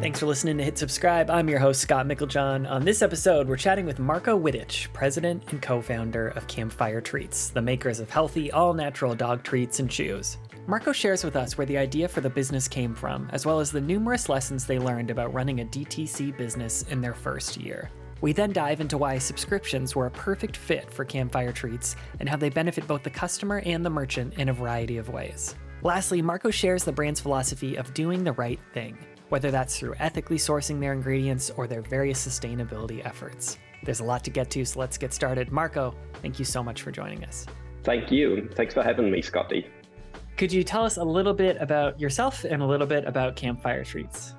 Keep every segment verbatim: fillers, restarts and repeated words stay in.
Thanks for listening to Hit Subscribe. I'm your host, Scott Mickeljohn. On this episode, we're chatting with Marco Wittich, president and co-founder of Campfire Treats, the makers of healthy, all-natural dog treats and chews. Marco shares with us where the idea for the business came from, as well as the numerous lessons they learned about running a D T C business in their first year. We then dive into why subscriptions were a perfect fit for Campfire Treats and how they benefit both the customer and the merchant in a variety of ways. Lastly, Marco shares the brand's philosophy of doing the right thing, whether that's through ethically sourcing their ingredients or their various sustainability efforts. There's a lot to get to, so let's get started. Marco, thank you so much for joining us. Thank you. Thanks for having me, Scotty. Could you tell us a little bit about yourself and a little bit about Campfire Treats?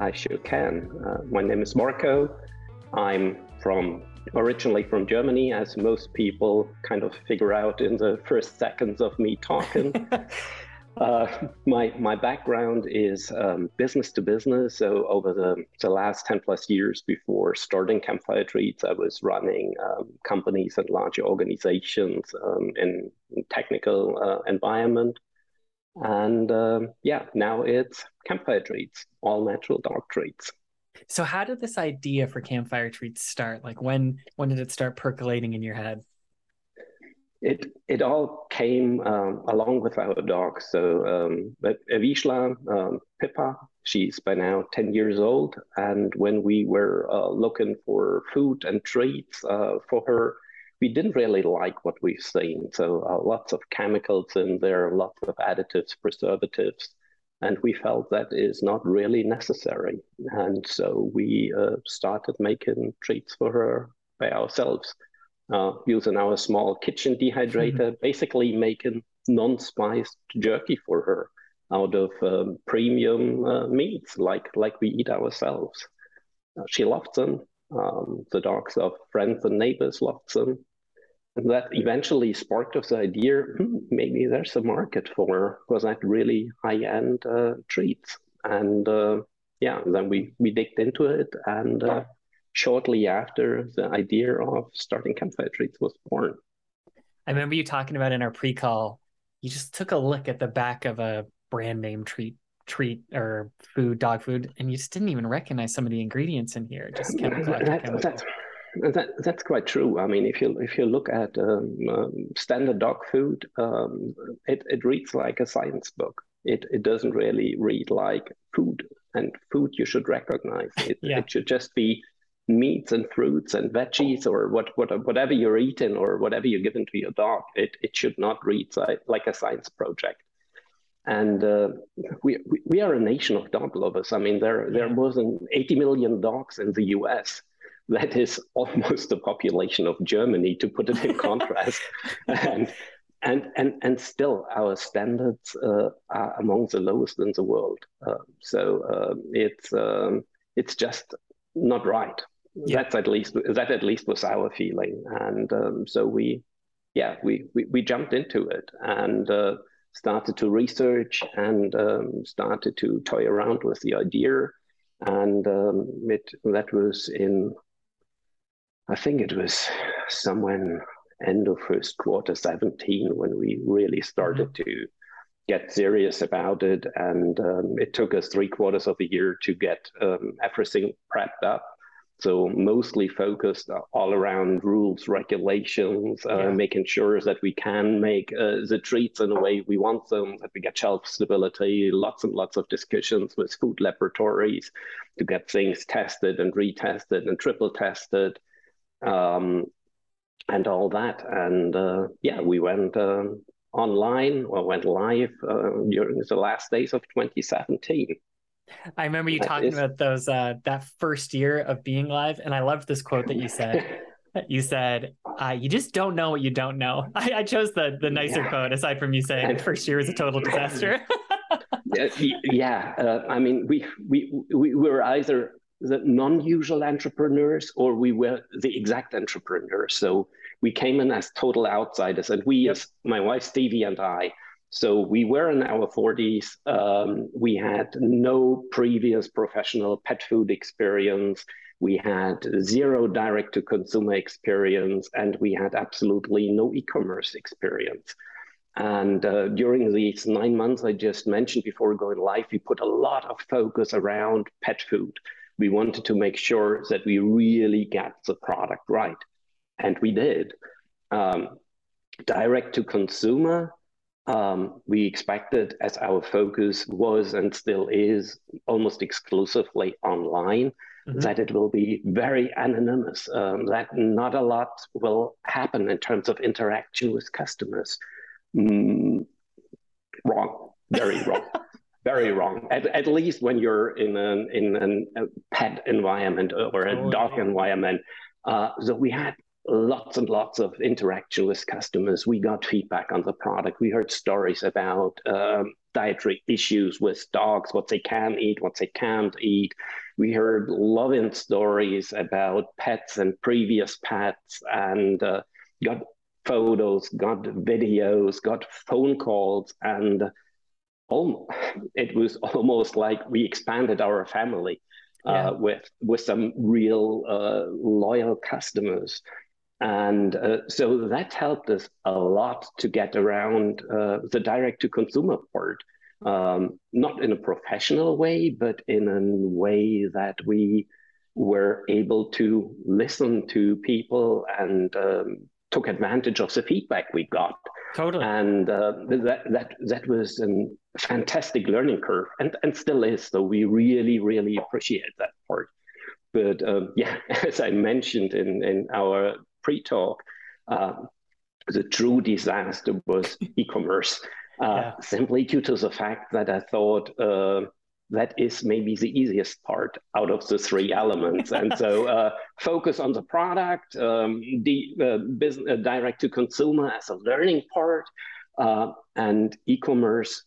I sure can. Uh, my name is Marco. I'm from originally from Germany, as most people kind of figure out in the first seconds of me talking. Uh, my my background is um, business to business. So over the, the last ten plus years before starting Campfire Treats, I was running um, companies and larger organizations um, in technical uh, environment. And um, yeah, now it's Campfire Treats, all natural dog treats. So how did this idea for Campfire Treats start? Like when when did it start percolating in your head? It it all came um, along with our dog. So um, Evichla, um, Pippa, she's by now ten years old. And when we were uh, looking for food and treats uh, for her, we didn't really like what we've seen. So uh, lots of chemicals in there, lots of additives, preservatives. And we felt that is not really necessary. And so we uh, started making treats for her by ourselves, uh, using our small kitchen dehydrator, mm-hmm. basically making non-spiced jerky for her out of um, premium uh, meats, like, like we eat ourselves. Uh, she loved them. Um, the dogs of friends and neighbors loved them. And that eventually sparked us the idea, hmm, maybe there's a market for, for that really high-end uh, treats. And uh, yeah, then we, we digged into it. And uh, shortly after, the idea of starting Campfire Treats was born. I remember you talking about in our pre-call, you just took a look at the back of a brand name treat, treat or food, dog food, and you just didn't even recognize some of the ingredients in here. Just chemical after that, chemical. That's... That, that's quite true. I mean, if you if you look at um, um, standard dog food, um, it, it reads like a science book. It it doesn't really read like food, and food you should recognize. It, yeah. It should just be meats and fruits and veggies or what, what whatever you're eating or whatever you're giving to your dog. It it should not read like a science project. And uh, we we are a nation of dog lovers. I mean, there there yeah. was an eighty million dogs in the U S. That is almost the population of Germany, to put it in contrast. and, and and and still, our standards uh, are among the lowest in the world. Uh, so uh, it's um, it's just not right. Yeah. That's at least that at least was our feeling. And um, so we, yeah, we, we we jumped into it and uh, started to research and um, started to toy around with the idea. And um, it that was in. I think it was somewhere end of first quarter seventeen when we really started mm-hmm. to get serious about it. And um, it took us three quarters of a year to get um, everything prepped up. So mostly focused all around rules, regulations, uh, yeah. making sure that we can make uh, the treats in the way we want them, that we get shelf stability, lots and lots of discussions with food laboratories to get things tested and retested and triple tested. Um, and all that. And uh, yeah, we went uh, online or went live uh, during the last days of twenty seventeen. I remember you that talking is... about those uh, that first year of being live. And I loved this quote that you said. You said, uh, you just don't know what you don't know. I, I chose the, the nicer yeah. quote, aside from you saying and... first year was a total disaster. yeah. Uh, I mean, we, we, we were either the non-usual entrepreneurs, or we were the exact entrepreneurs. So we came in as total outsiders, and we, as my wife Stevie and I, so we were in our forties. Um, we had no previous professional pet food experience. We had zero direct-to-consumer experience, and we had absolutely no e-commerce experience. And uh, during these nine months I just mentioned before going live, we put a lot of focus around pet food. We wanted to make sure that we really got the product right. And we did. Um, direct to consumer, um, we expected, as our focus was and still is almost exclusively online, mm-hmm. that it will be very anonymous, um, that not a lot will happen in terms of interaction with customers. Mm, wrong, very wrong, very wrong. At, at least when you're in an in an, a pet environment or a oh, dog yeah. environment. Uh, so we had lots and lots of interaction with customers. We got feedback on the product. We heard stories about um, dietary issues with dogs, what they can eat, what they can't eat. We heard loving stories about pets and previous pets, and uh, got photos, got videos, got phone calls, and almost, it was almost like we expanded our family yeah. uh, with with some real uh, loyal customers. And uh, so that helped us a lot to get around uh, the direct-to-consumer part, um, not in a professional way, but in a way that we were able to listen to people and um, took advantage of the feedback we got. Totally. And uh, that that that was a fantastic learning curve, and, and still is. So we really, really appreciate that part. But uh, yeah, as I mentioned in, in our pre-talk, uh, the true disaster was e-commerce, uh, yeah. simply due to the fact that I thought uh, that is maybe the easiest part out of the three elements. And so uh, focus on the product, um, the uh, business, uh, direct to consumer as a learning part, uh, and e-commerce,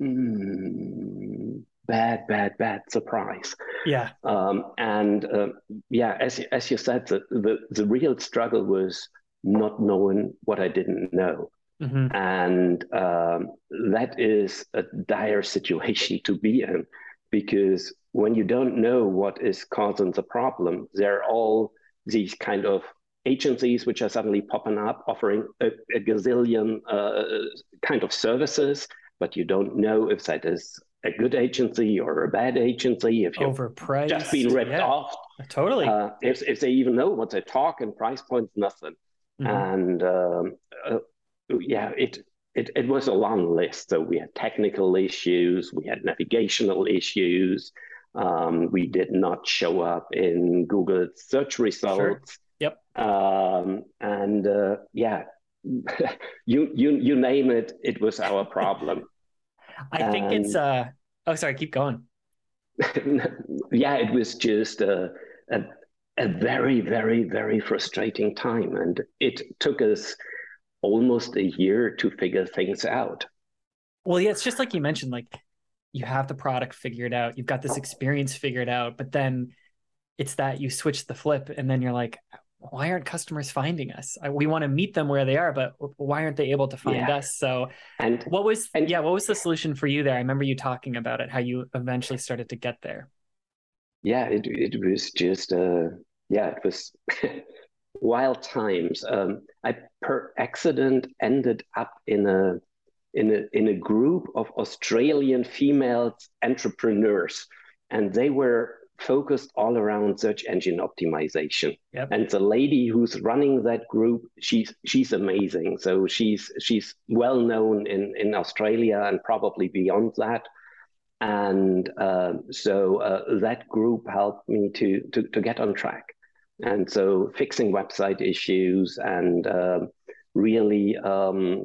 mm, bad, bad, bad surprise. Yeah. Um, and uh, yeah, as, as you said, the, the, the real struggle was not knowing what I didn't know. Mm-hmm. And um, that is a dire situation to be in, because when you don't know what is causing the problem, there are all these kind of agencies which are suddenly popping up, offering a, a gazillion uh, kind of services, but you don't know if that is a good agency or a bad agency, if you've overpriced, just been ripped yeah, off. Totally. Uh, if, if they even know what they talk and price points, nothing. Mm-hmm. And um, uh, yeah, it, it it was a long list. So we had technical issues, we had navigational issues. Um, we did not show up in Google search results. Sure. Yep. Um, and uh, yeah, you you you name it, it was our problem. I think um, it's uh oh sorry keep going. Yeah, it was just a, a a very very very frustrating time, and it took us almost a year to figure things out. Well, yeah, it's just like you mentioned, like you have the product figured out, you've got this experience figured out, but then it's that you switch the flip and then you're like, why aren't customers finding us? We want to meet them where they are, but why aren't they able to find yeah. us? So and what was, and yeah, what was the solution for you there? I remember you talking about it, how you eventually started to get there. Yeah, it it was just, uh, yeah, it was wild times. Um, I per accident ended up in a, in a, in a group of Australian female entrepreneurs, and they were focused all around search engine optimization. Yep. And the lady who's running that group, she's she's amazing. So she's she's well known in, in Australia and probably beyond that. And uh, so uh, that group helped me to, to to get on track. And so fixing website issues and uh, really um,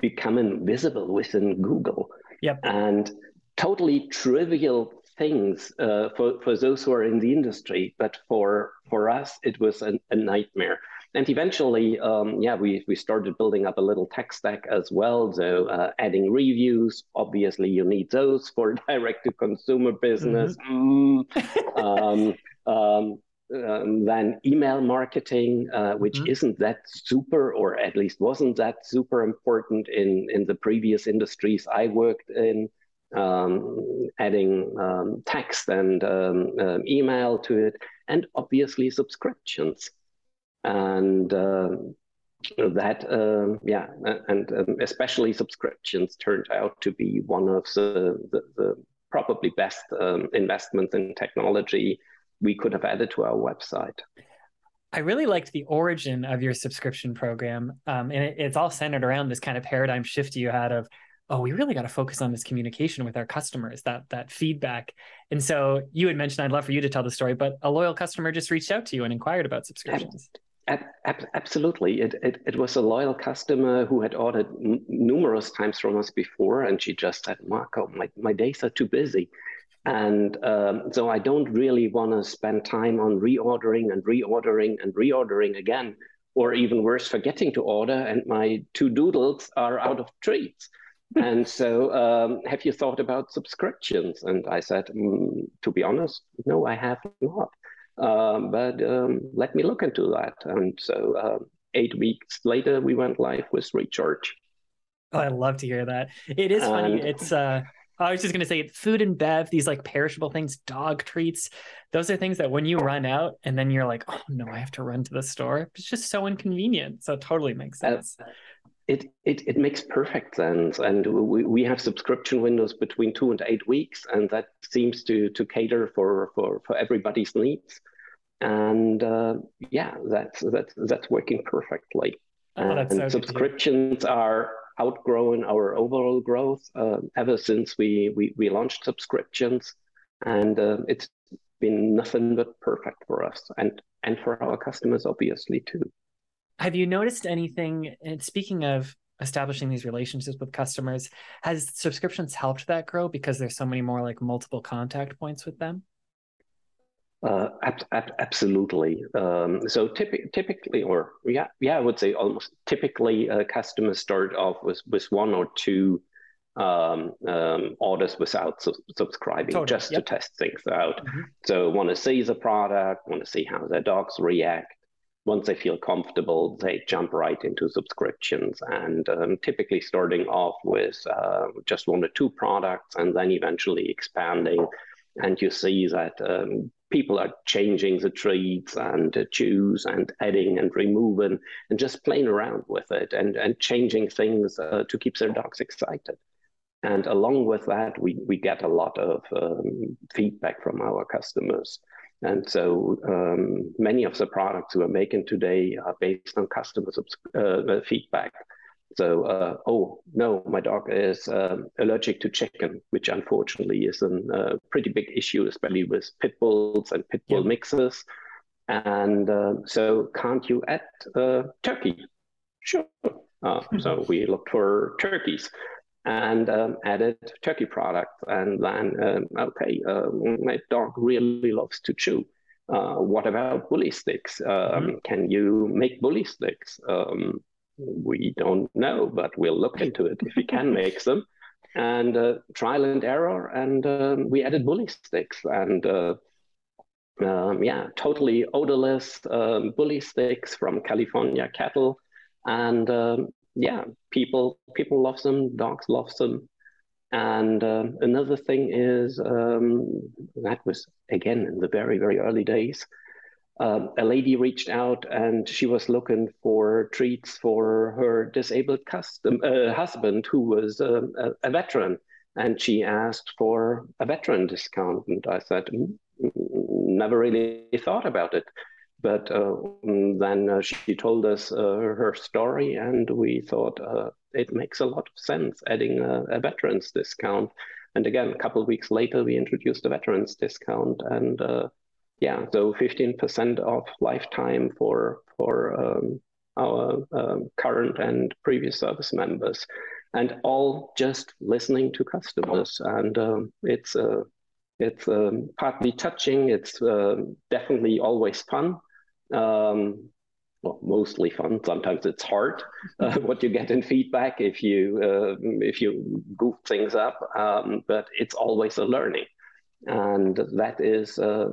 becoming visible within Google. Yep. And totally trivial things uh, for, for those who are in the industry, but for for us, it was an, a nightmare. And eventually, um, yeah, we, we started building up a little tech stack as well. So uh, adding reviews, obviously you need those for direct-to-consumer business. Mm-hmm. Mm. um, um, um, then email marketing, uh, which mm-hmm. isn't that super, or at least wasn't that super important in, in the previous industries I worked in. Um, adding um, text and um, uh, email to it, and obviously subscriptions. And uh, that, um, yeah, and um, especially subscriptions turned out to be one of the, the, the probably best um, investments in technology we could have added to our website. I really liked the origin of your subscription program. Um, and it, it's all centered around this kind of paradigm shift you had of, oh, we really got to focus on this communication with our customers, that that feedback. And so you had mentioned, I'd love for you to tell the story, but a loyal customer just reached out to you and inquired about subscriptions. Ab- ab- absolutely. It, it it was a loyal customer who had ordered n- numerous times from us before, and she just said, Marco, my, my days are too busy. And um, so I don't really want to spend time on reordering and reordering and reordering again, or even worse, forgetting to order, and my two doodles are out of treats. And so um, have you thought about subscriptions? And I said, mm, to be honest, no, I have not. Um, but um, let me look into that. And so uh, eight weeks later, we went live with Recharge. Oh, I love to hear that. It is funny. And it's... Uh... I was just going to say food and bev, these like perishable things, dog treats. Those are things that when you run out and then you're like, oh no, I have to run to the store. It's just so inconvenient. So it totally makes sense. Uh, it, it it makes perfect sense. And we, we have subscription windows between two and eight weeks. And that seems to to cater for, for, for everybody's needs. And uh, yeah, that's, that's, that's working perfectly. Oh, that's and so subscriptions are outgrown our overall growth uh, ever since we, we, we launched subscriptions. And uh, it's been nothing but perfect for us and, and for our customers, obviously, too. Have you noticed anything, and speaking of establishing these relationships with customers, has subscriptions helped that grow because there's so many more like multiple contact points with them? Uh, ab- ab- absolutely. Um, so typ- typically, or yeah, yeah, I would say almost typically, uh, customers start off with, with one or two um, um, orders without su- subscribing, totally. just yep. to test things out. Mm-hmm. So want to see the product, want to see how their dogs react. Once they feel comfortable, they jump right into subscriptions, and um, typically starting off with uh, just one or two products, and then eventually expanding. And you see that. Um, People are changing the treats and uh, choose and adding and removing and just playing around with it and, and changing things uh, to keep their dogs excited. And along with that, we, we get a lot of um, feedback from our customers. And so um, many of the products we're making today are based on customer uh, feedback. So, uh, oh, no, my dog is uh, allergic to chicken, which unfortunately is a uh, pretty big issue, especially with pit bulls and pit bull yeah. mixes. And uh, so can't you add uh, turkey? Sure. Uh, so we looked for turkeys and um, added turkey products. And then, um, okay, uh, my dog really loves to chew. Uh, what about bully sticks? Um, mm-hmm. Can you make bully sticks? Um, We don't know, but we'll look into it if we can make them. And uh, trial and error, and um, we added bully sticks. And uh, um, yeah, totally odorless um, bully sticks from California cattle. And um, yeah, people people love them, dogs love them. And um, another thing is, um, that was, again, in the very, very early days, Uh, a lady reached out and she was looking for treats for her disabled custom, uh, husband, who was um, a, a veteran. And she asked for a veteran discount. And I said, never really thought about it. But uh, then uh, she told us uh, her story, and we thought uh, it makes a lot of sense adding a, a veterans discount. And again, a couple of weeks later, we introduced a veterans discount. And uh, Yeah, so fifteen percent off lifetime for for um, our um, current and previous service members, and all just listening to customers. And um, it's uh, it's um, partly touching. It's uh, definitely always fun. Um, well, mostly fun. Sometimes it's hard uh, what you get in feedback if you uh, if you goof things up. Um, but it's always a learning. And that is uh,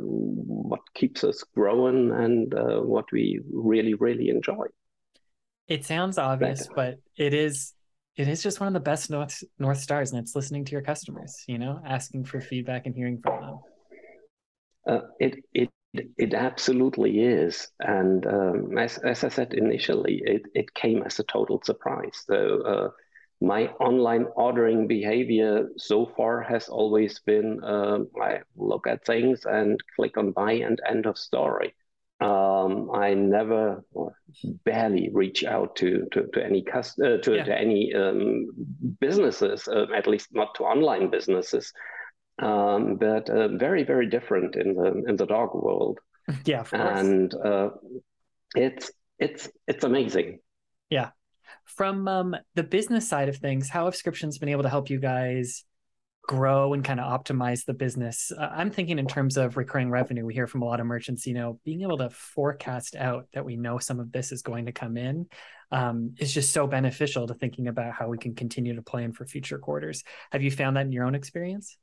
what keeps us growing and uh, what we really, really enjoy. It sounds obvious, but it is it is just one of the best North, North Stars, and it's listening to your customers, you know, asking for feedback and hearing from them. Uh, it it It absolutely is. And um, as, as I said initially, it, it came as a total surprise. So uh, my online ordering behavior so far has always been, um, I look at things and click on buy and end of story. Um, I never or barely reach out to, to, to any cust- uh, to, yeah. to any um, businesses, uh, at least not to online businesses. Um, but uh, very, very different in the in the dog world. Yeah, of course. And uh, it's it's it's amazing. Yeah. From um, the business side of things, how have subscriptions been able to help you guys grow and kind of optimize the business? Uh, I'm thinking in terms of recurring revenue. We hear from a lot of merchants, you know, being able to forecast out that we know some of this is going to come in um, is just so beneficial to thinking about how we can continue to plan for future quarters. Have you found that in your own experience?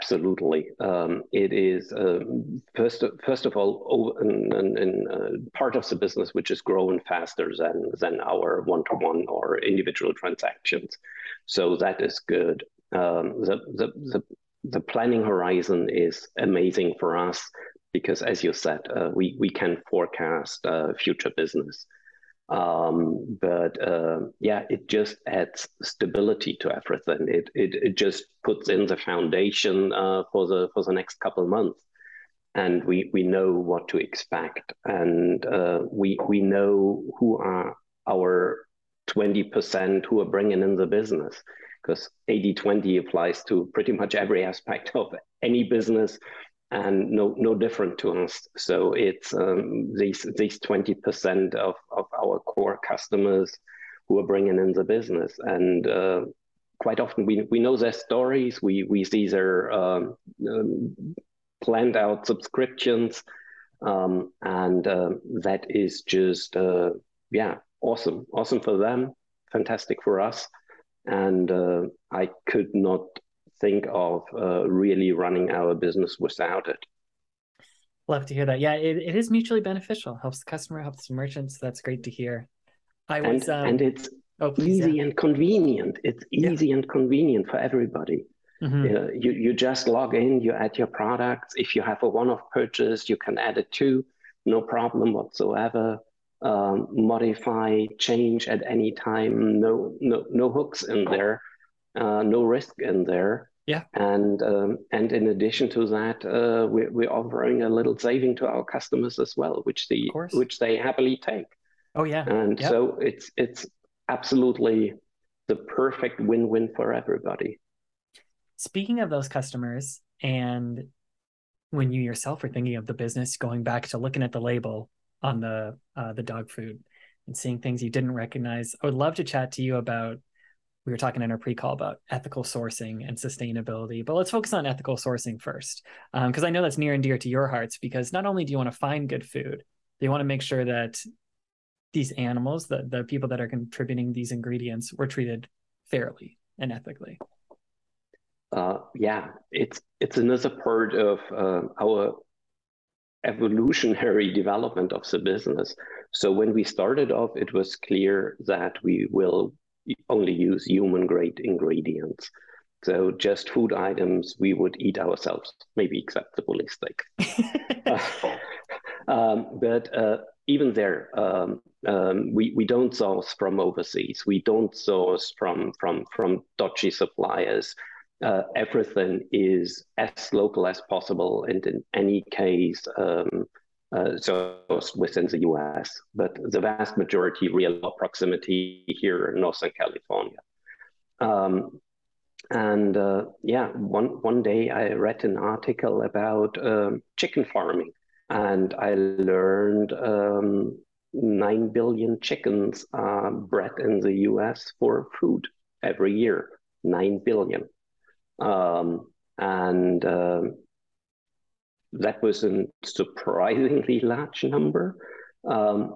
Absolutely. Um, it is, um, first, first of all, in, in, in, uh, part of the business which is growing faster than, than our one-to-one or individual transactions. So that is good. Um, the, the, the, the planning horizon is amazing for us because, as you said, uh, we, we can forecast uh, future business. Um, but, uh, yeah, it just adds stability to everything. It, it, it just puts in the foundation, uh, for the, for the next couple of months, and we, we know what to expect. And, uh, we, we know who are our twenty percent who are bringing in the business, because eighty twenty applies to pretty much every aspect of any business, and no no different to us. So it's um, these these twenty percent of, of our core customers who are bringing in the business. And uh, quite often we we know their stories, we, we see their um, um, planned out subscriptions, um, and uh, that is just, uh, yeah, awesome. Awesome for them, fantastic for us. And uh, I could not think of uh, really running our business without it. Love to hear that. Yeah, it, it is mutually beneficial. Helps the customer, helps the merchants. So that's great to hear. I was, and, um... and it's oh, please, easy yeah. and convenient. It's easy yeah. and convenient for everybody. Mm-hmm. Uh, you, you just log in, you add your products. If you have a one-off purchase, you can add it too. No problem whatsoever. Um, modify, change at any time. No, no, no hooks in there. Uh, no risk in there. Yeah, and um, and in addition to that, uh, we're, we're offering a little saving to our customers as well, which the which they happily take. Oh yeah, and yep. so it's it's absolutely the perfect win-win for everybody. Speaking of those customers, and when you yourself are thinking of the business, going back to looking at the label on the uh, the dog food and seeing things you didn't recognize, I would love to chat to you about. We were talking in our pre-call about ethical sourcing and sustainability, but let's focus on ethical sourcing first. Um, Cause I know that's near and dear to your hearts, because not only do you want to find good food, you want to make sure that these animals, the, the people that are contributing these ingredients, were treated fairly and ethically. Uh, yeah, it's, it's another part of uh, our evolutionary development of the business. So when we started off, it was clear that we will only use human-grade ingredients. So just food items we would eat ourselves, maybe except the bully steak. uh, um, but uh, even there, um, um, we, we don't source from overseas. We don't source from, from, from dodgy suppliers. Uh, everything is as local as possible, and in any case, um, Uh, so within the U S, but the vast majority real proximity here in Northern California. Um, and uh, yeah, one, one day I read an article about um, chicken farming, and I learned um, nine billion chickens are bred in the U S for food every year, nine billion. Um, and uh, That was a surprisingly large number, um,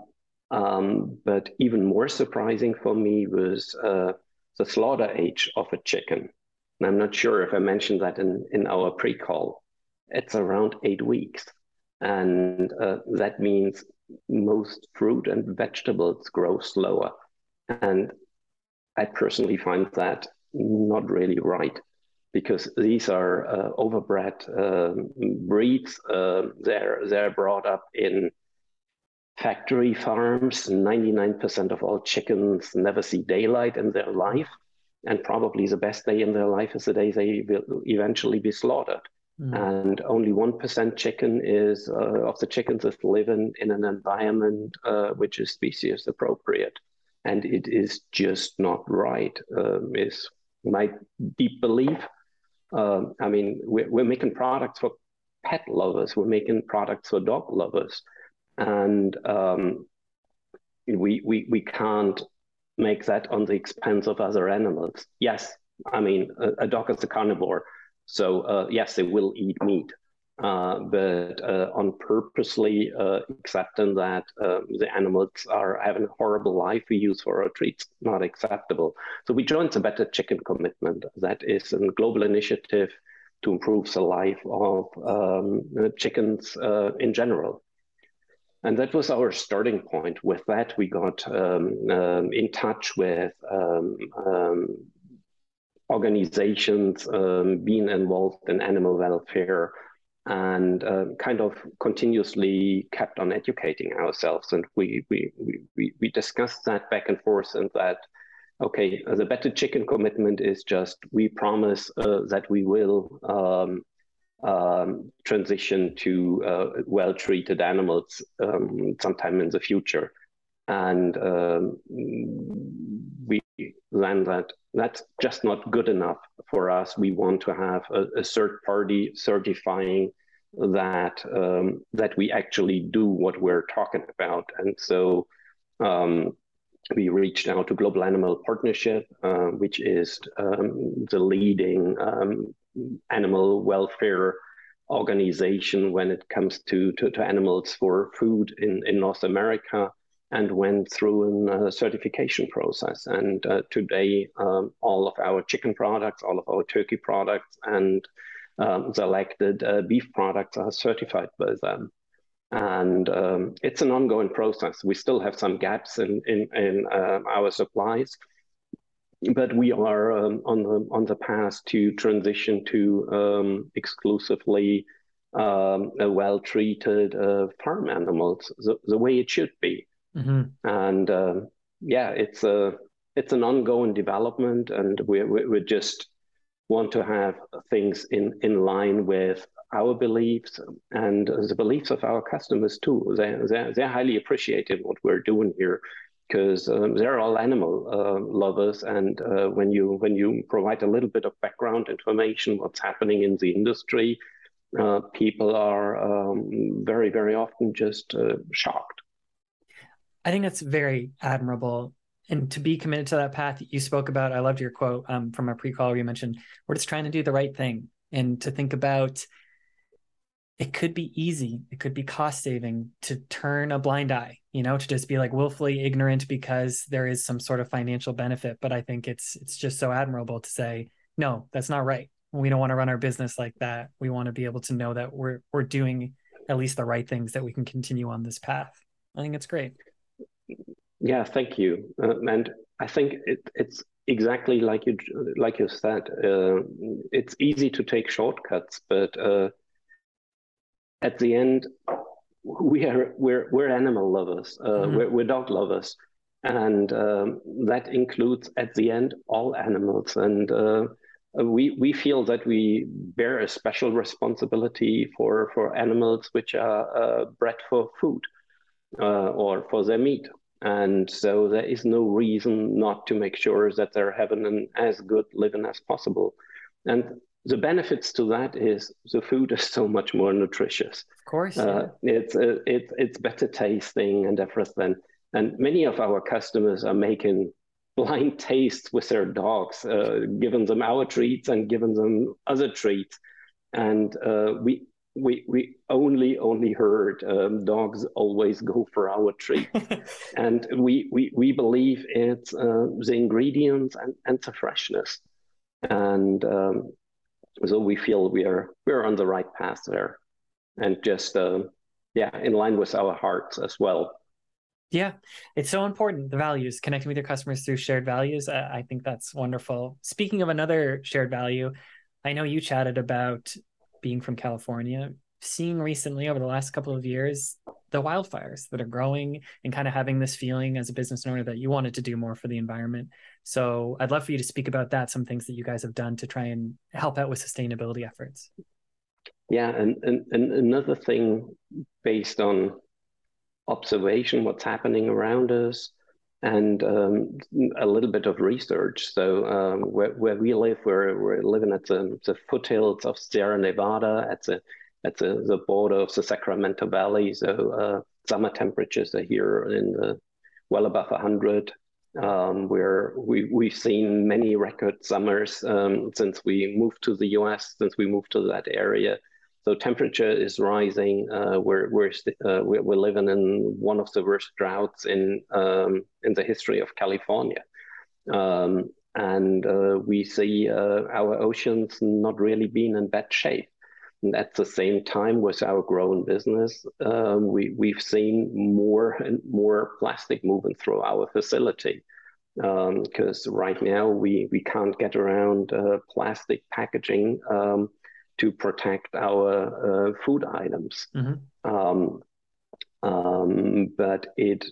um, but even more surprising for me was uh, the slaughter age of a chicken. And I'm not sure if I mentioned that in, in our pre-call. It's around eight weeks. And uh, that means most fruit and vegetables grow slower. And I personally find that not really right, because these are uh, overbred um, breeds. Uh, they're, they're brought up in factory farms. ninety-nine percent of all chickens never see daylight in their life. And probably the best day in their life is the day they will eventually be slaughtered. Mm. And only one percent chicken is uh, of the chickens that live in, in an environment uh, which is species appropriate. And it is just not right, um, is my deep belief. Um, I mean, we're, we're making products for pet lovers. We're making products for dog lovers. And um, we, we, we can't make that on the expense of other animals. Yes, I mean, a, a dog is a carnivore. So uh, yes, they will eat meat, uh, but uh, on purposely uh, accepting that uh, the animals are having a horrible life we use for our treats, not acceptable. So we joined the Better Chicken Commitment. That is a global initiative to improve the life of um, chickens uh, in general. And that was our starting point. With that, we got um, um, in touch with um, um, organizations um, being involved in animal welfare, and uh, kind of continuously kept on educating ourselves. And we, we, we, we discussed that back and forth, and that, okay, the Better Chicken Commitment is just, we promise uh, that we will um, um, transition to uh, well-treated animals um, sometime in the future. And um, we learned that that's just not good enough for us. We want to have a, a third party certifying that um, that we actually do what we're talking about. And so um, we reached out to Global Animal Partnership, uh, which is um, the leading um, animal welfare organization when it comes to, to, to animals for food in, in North America, and went through a uh, certification process. And uh, today, um, all of our chicken products, all of our turkey products, and um, selected uh, beef products are certified by them. And um, it's an ongoing process. We still have some gaps in, in, in uh, our supplies, but we are um, on, the, on the path to transition to um, exclusively um, well-treated uh, farm animals, the, the way it should be. Mm-hmm. And uh, yeah, it's a it's an ongoing development, and we we just want to have things in, in line with our beliefs and the beliefs of our customers too. They they're, they're highly appreciative what we're doing here, because um, they're all animal uh, lovers, and uh, when you when you provide a little bit of background information, what's happening in the industry, uh, people are um, very very often just uh, shocked. I think that's very admirable, and to be committed to that path that you spoke about. I loved your quote um, from our pre-call where you mentioned, we're just trying to do the right thing, and to think about, it could be easy. It could be cost saving to turn a blind eye, you know, to just be like willfully ignorant because there is some sort of financial benefit. But I think it's, it's just so admirable to say, no, that's not right. We don't want to run our business like that. We want to be able to know that we're, we're doing at least the right things, that we can continue on this path. I think it's great. Yeah, thank you. Uh, and I think it, it's exactly like you like you said. Uh, it's easy to take shortcuts, but uh, at the end, we are we're we're animal lovers. Uh, mm-hmm. We're we're dog lovers, and um, that includes at the end all animals. And uh, we we feel that we bear a special responsibility for for animals which are uh, bred for food. Uh, or for their meat. And so there is no reason not to make sure that they're having an as good living as possible. And the benefits to that is the food is so much more nutritious. Of course. Yeah. Uh, it's, it's, it's better tasting and everything. And many of our customers are making blind tastes with their dogs, uh, giving them our treats and giving them other treats. And uh, we... We we only only heard um, dogs always go for our treats, and we, we we believe it's uh, the ingredients and, and the freshness, and um, so we feel we are we are on the right path there, and just uh, yeah, in line with our hearts as well. Yeah, it's so important. The values, connecting with your customers through shared values, I, I think that's wonderful. Speaking of another shared value, I know you chatted about being from California, seeing recently over the last couple of years, the wildfires that are growing and kind of having this feeling as a business owner that you wanted to do more for the environment. So I'd love for you to speak about that, some things that you guys have done to try and help out with sustainability efforts. Yeah. And, and, and another thing based on observation, what's happening around us, and um, a little bit of research. So um, where, where we live, we're, we're living at the, the foothills of Sierra Nevada, at the at the, the border of the Sacramento Valley. So uh, summer temperatures are here in the well above one hundred. Um, where we, we've seen many record summers um, since we moved to the U S, since we moved to that area. So temperature is rising. Uh, we're we're uh, we're living in one of the worst droughts in um, in the history of California, um, and uh, we see uh, our oceans not really being in bad shape. And at the same time, with our growing business, um, we we've seen more and more plastic moving through our facility, because um, right now we we can't get around uh, plastic packaging. Um, to protect our uh, food items. Mm-hmm. um, um, but it,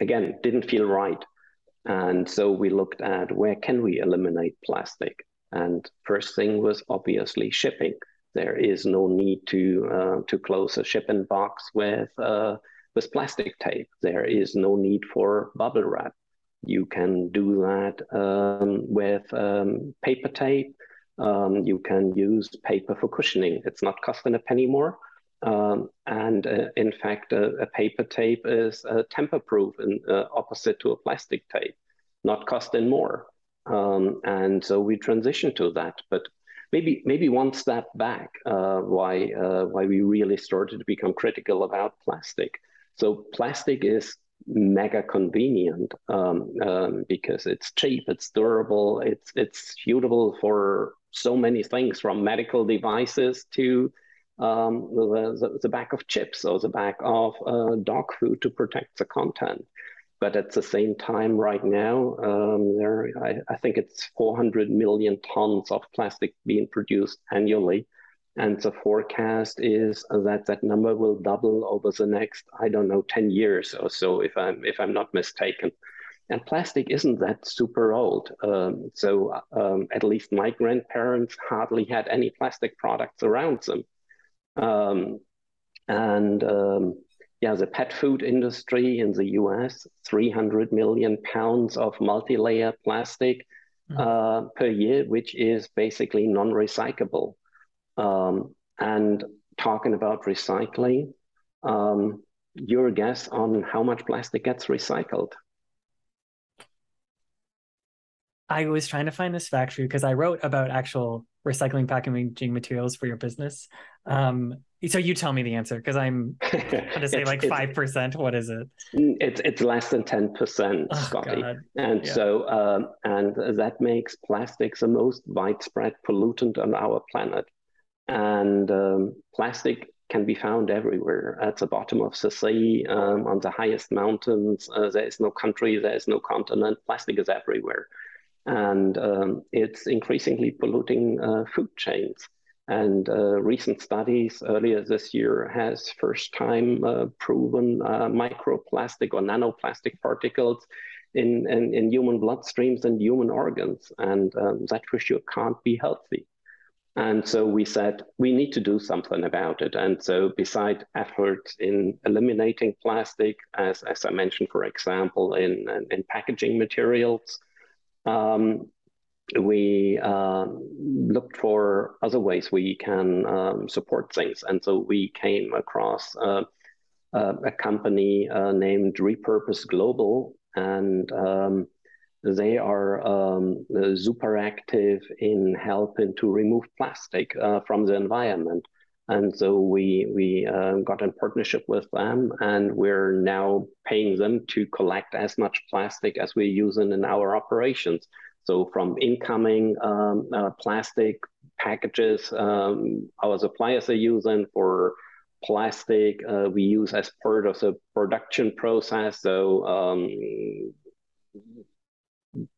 again, didn't feel right. And so we looked at where can we eliminate plastic? And first thing was obviously shipping. There is no need to uh, to close a shipping box with, uh, with plastic tape. There is no need for bubble wrap. You can do that um, with um, paper tape. Um, you can use paper for cushioning. It's not costing a penny more. Um, and uh, in fact, uh, a paper tape is uh, tamper-proof and uh, opposite to a plastic tape, not costing more. Um, and so we transitioned to that. But maybe maybe one step back, uh, why, uh, why we really started to become critical about plastic. So plastic is mega convenient um, um, because it's cheap, it's durable, it's it's suitable for so many things, from medical devices to um, the, the back of chips or the back of uh, dog food to protect the content. But at the same time, right now, um, there I, I think it's four hundred million tons of plastic being produced annually. And the forecast is that that number will double over the next, I don't know, ten years or so, if I'm if I'm not mistaken. And plastic isn't that super old. Um, so um, at least my grandparents hardly had any plastic products around them. Um, and um, yeah, the pet food industry in the U S, three hundred million pounds of multi-layer plastic mm-hmm. uh, per year, which is basically non-recyclable. Um, and talking about recycling, um, your guess on how much plastic gets recycled? I was trying to find this fact for you because I wrote about actual recycling packaging materials for your business. Um, so you tell me the answer because I'm going to say like five percent. What is it? It's it's less than ten percent, oh, Scotty. God. And yeah. so um, and that makes plastics the most widespread pollutant on our planet. And um, plastic can be found everywhere, at the bottom of the sea, um, on the highest mountains. Uh, there is no country, there is no continent. Plastic is everywhere. And um, it's increasingly polluting uh, food chains. And uh, recent studies earlier this year has first time uh, proven uh, microplastic or nanoplastic particles in, in, in human bloodstreams and human organs. And um, that for sure can't be healthy. And so we said, we need to do something about it. And so beside efforts in eliminating plastic, as, as I mentioned, for example, in, in packaging materials, um, we uh, looked for other ways we can um, support things. And so we came across uh, uh, a company uh, named Repurpose Global, and um, they are um, super active in helping to remove plastic uh, from the environment. And so we we uh, got in partnership with them, and we're now paying them to collect as much plastic as we're using in our operations. So from incoming um, uh, plastic packages um, our suppliers are using for plastic, uh, we use as part of the production process. So um,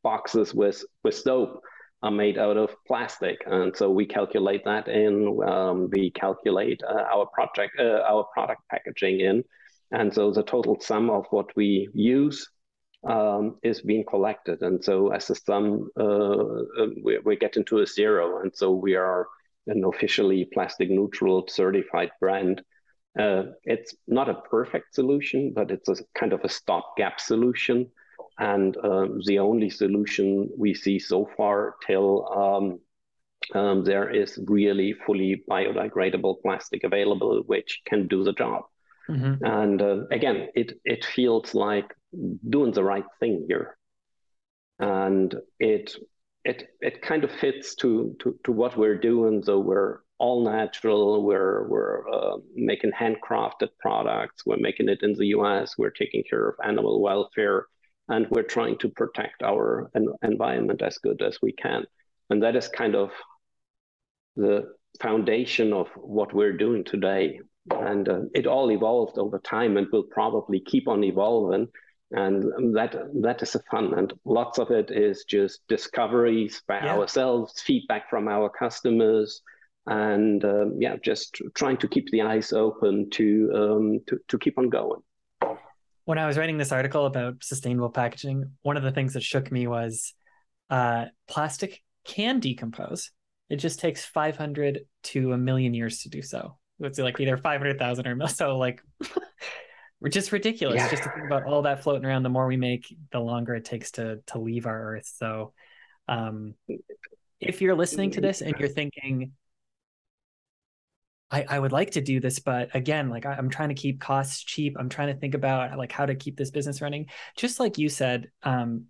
boxes with with soap are made out of plastic. And so we calculate that in, um, we calculate uh, our project, uh, our product packaging in. And so the total sum of what we use um, is being collected. And so as a sum, uh, we, we get into a zero. And so we are an officially plastic neutral certified brand. Uh, it's not a perfect solution, but it's a kind of a stopgap solution. And um, the only solution we see so far till um, um, there is really fully biodegradable plastic available, which can do the job. Mm-hmm. And uh, again, it, it feels like doing the right thing here. And it it it kind of fits to, to, to what we're doing. So we're all natural, we're, we're uh, making handcrafted products, we're making it in the U S, we're taking care of animal welfare, and we're trying to protect our en- environment as good as we can. And that is kind of the foundation of what we're doing today. And uh, it all evolved over time and will probably keep on evolving. And that that is a fun. And lots of it is just discoveries by yeah. ourselves, feedback from our customers, and um, yeah, just trying to keep the eyes open to, um, to to keep on going. When I was writing this article about sustainable packaging, one of the things that shook me was uh, plastic can decompose. It just takes five hundred to a million years to do so. Let's say like either five hundred thousand or so, like we're just ridiculous. Yeah. Just to think about all that floating around, the more we make, the longer it takes to to leave our earth. So um, if you're listening to this and you're thinking, I, I would like to do this, but again, like I, I'm trying to keep costs cheap. I'm trying to think about like how to keep this business running. Just like you said, um,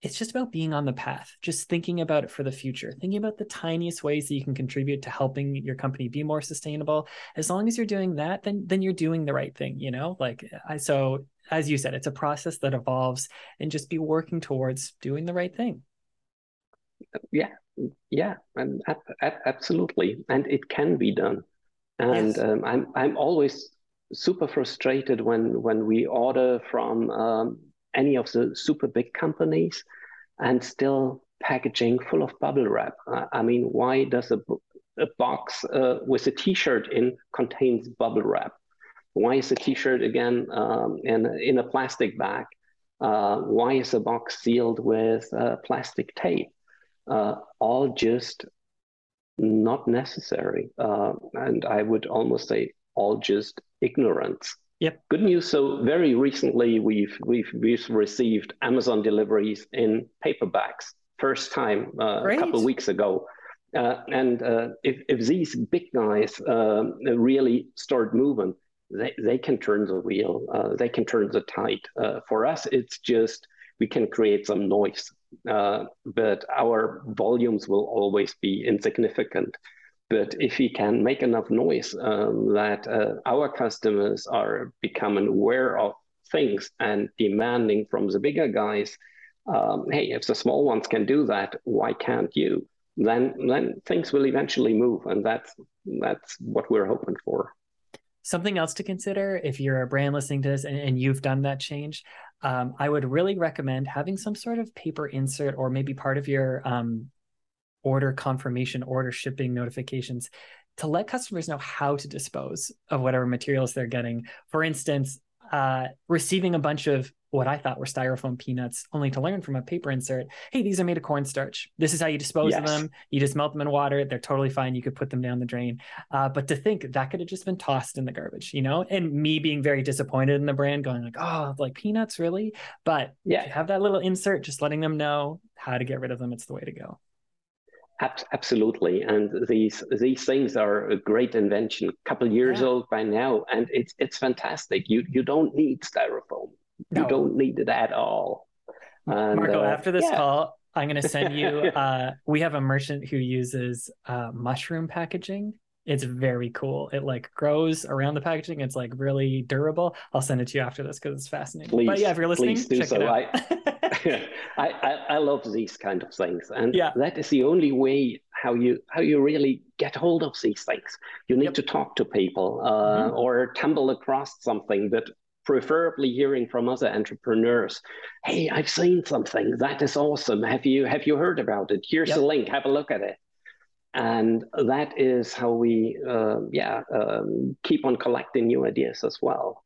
it's just about being on the path, just thinking about it for the future, thinking about the tiniest ways that you can contribute to helping your company be more sustainable. As long as you're doing that, then then you're doing the right thing, you know? Like I so as you said, it's a process that evolves, and just be working towards doing the right thing. Yeah, yeah, and absolutely, and it can be done. And yes. um, I'm I'm always super frustrated when when we order from um, any of the super big companies, and still packaging full of bubble wrap. I, I mean, why does a, a box uh, with a T-shirt in contains bubble wrap? Why is a T-shirt again um, in in a plastic bag? Uh, why is a box sealed with uh, plastic tape? Uh, all just not necessary, uh, and I would almost say all just ignorance. Yep. Good news. So very recently, we've we've we've received Amazon deliveries in paper bags, first time uh, a couple of weeks ago. Uh, and uh, if if these big guys uh, really start moving, they they can turn the wheel. Uh, they can turn the tide. Uh, for us, it's just we can create some noise. Uh, but our volumes will always be insignificant. But if we can make enough noise um, that uh, our customers are becoming aware of things and demanding from the bigger guys, um, hey, if the small ones can do that, why can't you? Then, then things will eventually move, and that's that's what we're hoping for. Something else to consider if you're a brand listening to this and, and you've done that change, um, I would really recommend having some sort of paper insert, or maybe part of your um, order confirmation, order shipping notifications, to let customers know how to dispose of whatever materials they're getting. For instance, uh, receiving a bunch of what I thought were styrofoam peanuts, only to learn from a paper insert, hey, these are made of cornstarch. This is how you dispose yes. of them. You just melt them in water. They're totally fine. You could put them down the drain. Uh, but to think that could have just been tossed in the garbage, you know, and me being very disappointed in the brand going like, oh, like peanuts, really? But yeah, have that little insert, just letting them know how to get rid of them. It's the way to go. Absolutely, and these these things are a great invention, a couple of years yeah. old by now, and it's it's fantastic. You you don't need styrofoam. No. You don't need it at all. And, Marco, uh, after this yeah. call, I'm going to send you, uh, we have a merchant who uses uh, mushroom packaging. It's very cool. It like grows around the packaging. It's like really durable. I'll send it to you after this because it's fascinating. Please, but yeah, if you're listening, please do check so. it out. I, I, I love these kind of things. And yeah. that is the only way how you how you really get hold of these things. You need yep. to talk to people uh, mm-hmm. or tumble across something that preferably hearing from other entrepreneurs. Hey, I've seen something. That is awesome. Have you have you heard about it? Here's yep. the link. Have a look at it. And that is how we, uh, yeah, um, keep on collecting new ideas as well.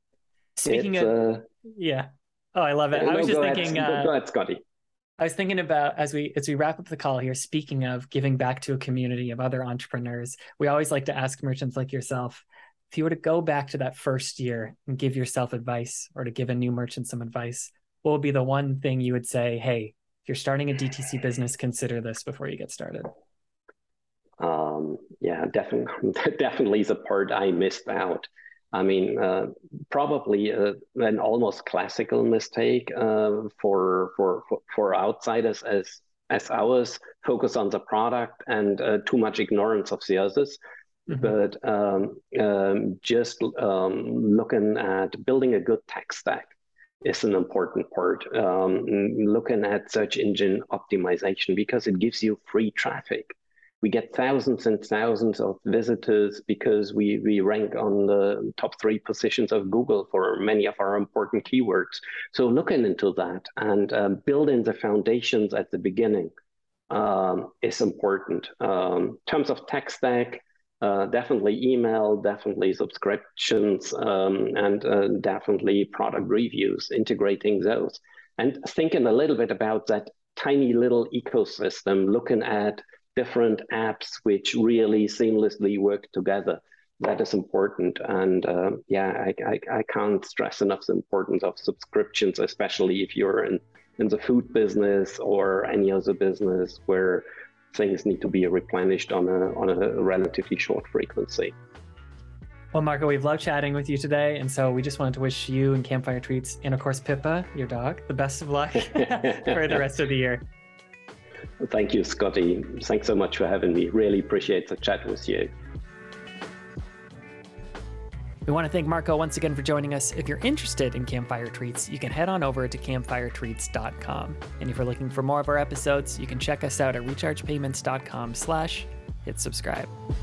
Speaking it's, of, uh, yeah. Oh, I love it. I was no, just thinking. Ahead, uh, go ahead, Scotty. I was thinking about as we as we wrap up the call here. Speaking of giving back to a community of other entrepreneurs, we always like to ask merchants like yourself, if you were to go back to that first year and give yourself advice, or to give a new merchant some advice, what would be the one thing you would say? Hey, if you're starting a D T C business, consider this before you get started. Um, yeah, definitely, definitely is a part I missed out. I mean, uh, probably uh, an almost classical mistake uh, for for for outsiders as as ours, focus on the product and uh, too much ignorance of the others. Mm-hmm. But um, um, just um, looking at building a good tech stack is an important part. Um, looking at search engine optimization, because it gives you free traffic. We get thousands and thousands of visitors because we, we rank on the top three positions of Google for many of our important keywords. So looking into that and um, building the foundations at the beginning um, is important. Um, in terms of tech stack, Uh, definitely email, definitely subscriptions, um, and uh, definitely product reviews, integrating those. And thinking a little bit about that tiny little ecosystem, looking at different apps which really seamlessly work together. That is important. And uh, yeah, I, I, I can't stress enough the importance of subscriptions, especially if you're in, in the food business or any other business where things need to be replenished on a on a relatively short frequency. Well, Marco, we've loved chatting with you today, and so we just wanted to wish you and Campfire Treats, and of course Pippa, your dog, the best of luck for the rest of the year. Thank you, Scotty. Thanks so much for having me. Really appreciate the chat with you. We want to thank Marco once again for joining us. If you're interested in Campfire Treats, you can head on over to campfire treats dot com. And if you're looking for more of our episodes, you can check us out at recharge payments dot com slash hit subscribe.